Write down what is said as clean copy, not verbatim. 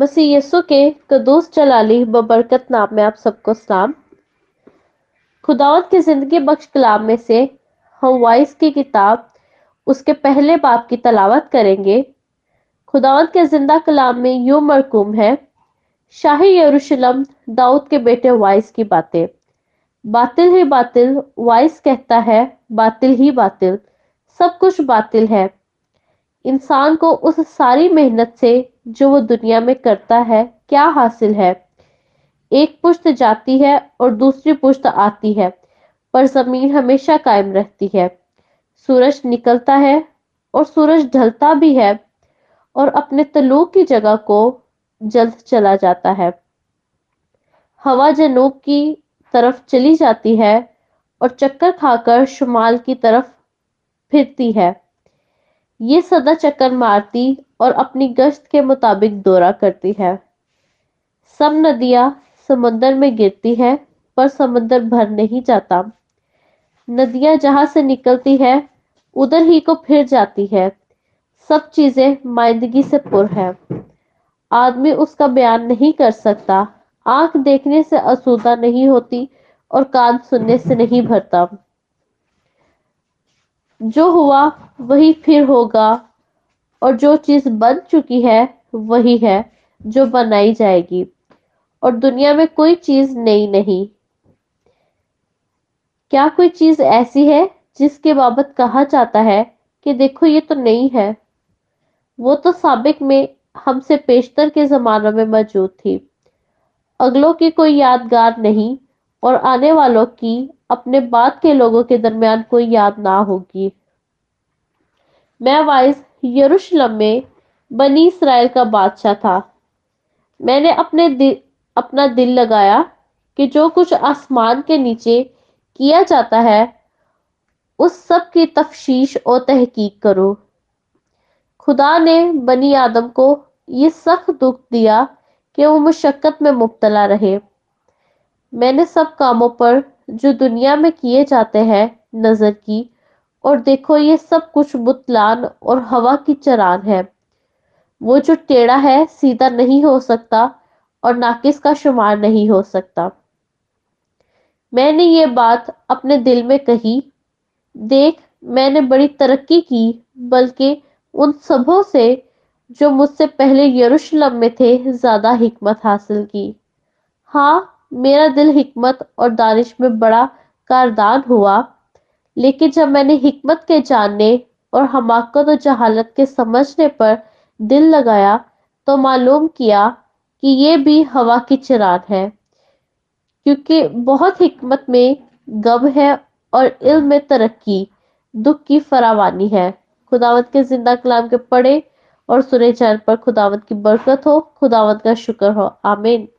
मसीह यसु के कदूस जलाली बबरकत नाम में आप सबको सलाम। खुदावंद की जिंदगी बख्श कलाम में से हम वाइस की किताब उसके पहले बाब की तलावत करेंगे। खुदावंद के जिंदा कलाम में यूं मरकूम है, शाही यरूशलम दाऊद के बेटे वाइस की बातें। बातिल ही बातिल, वाइस कहता है बातिल ही बातिल, सब कुछ बातिल है। इंसान को उस सारी मेहनत से जो वो दुनिया में करता है क्या हासिल है। एक पुश्त जाती है और दूसरी पुश्त आती है, पर जमीन हमेशा कायम रहती है। सूरज निकलता है और सूरज ढलता भी है और अपने तलू की जगह को जल्द चला जाता है। हवा जनूब की तरफ चली जाती है और चक्कर खाकर शुमाल की तरफ फिरती है। ये सदा चक्कर मारती और अपनी गश्त के मुताबिक दौरा करती है। सब नदियां समुद्र में गिरती है, पर समुद्र भर नहीं जाता। नदियां जहां से निकलती है उधर ही को फिर जाती है। सब चीजें मायदगी से पुर है, आदमी उसका बयान नहीं कर सकता। आंख देखने से आसूदा नहीं होती और कान सुनने से नहीं भरता। जो हुआ वही फिर होगा और जो चीज बन चुकी है वही है जो बनाई जाएगी, और दुनिया में कोई चीज नई नहीं। क्या कोई चीज ऐसी है जिसके बाबत कहा जाता है कि देखो ये तो नई है? वो तो साबिक में हमसे पेशतर के जमानों में मौजूद थी। अगलों की कोई यादगार नहीं और आने वालों की अपने बाद के लोगों के दरमियान कोई याद ना होगी। मैं वाइस यरूशलेम में बनी इसराइल का बादशाह था। मैंने अपना दिल लगाया कि जो कुछ आसमान के नीचे किया जाता है उस सब की तफ्शीश और तहकीक करो। खुदा ने बनी आदम को ये सख्त दुख दिया कि वो मुशक्कत में मुब्तला रहे। मैंने सब कामों पर जो दुनिया में किए जाते हैं नजर की, और देखो ये सब कुछ बुतलान और हवा की चरान है। वो जो टेढ़ा है सीधा नहीं हो सकता और नाकिस का शुमार नहीं हो सकता। मैंने ये बात अपने दिल में कही, देख मैंने बड़ी तरक्की की, बल्कि उन सबों से जो मुझसे पहले यरूशलेम में थे ज्यादा हिकमत हासिल की। हाँ, मेरा दिल हिकमत और दानिश में बड़ा कारदान हुआ, लेकिन जब मैंने हिकमत के जानने और हमाकत और जहालत के समझने पर दिल लगाया तो मालूम किया कि ये भी हवा की चिरान है, क्योंकि बहुत हिकमत में गम है और इल्म में तरक्की दुख की फरावानी है। खुदावंद के जिंदा कलाम के पढ़े और सुने चैनल पर खुदावंद की बरकत हो, खुदावंद का शुक्र हो। आमीन।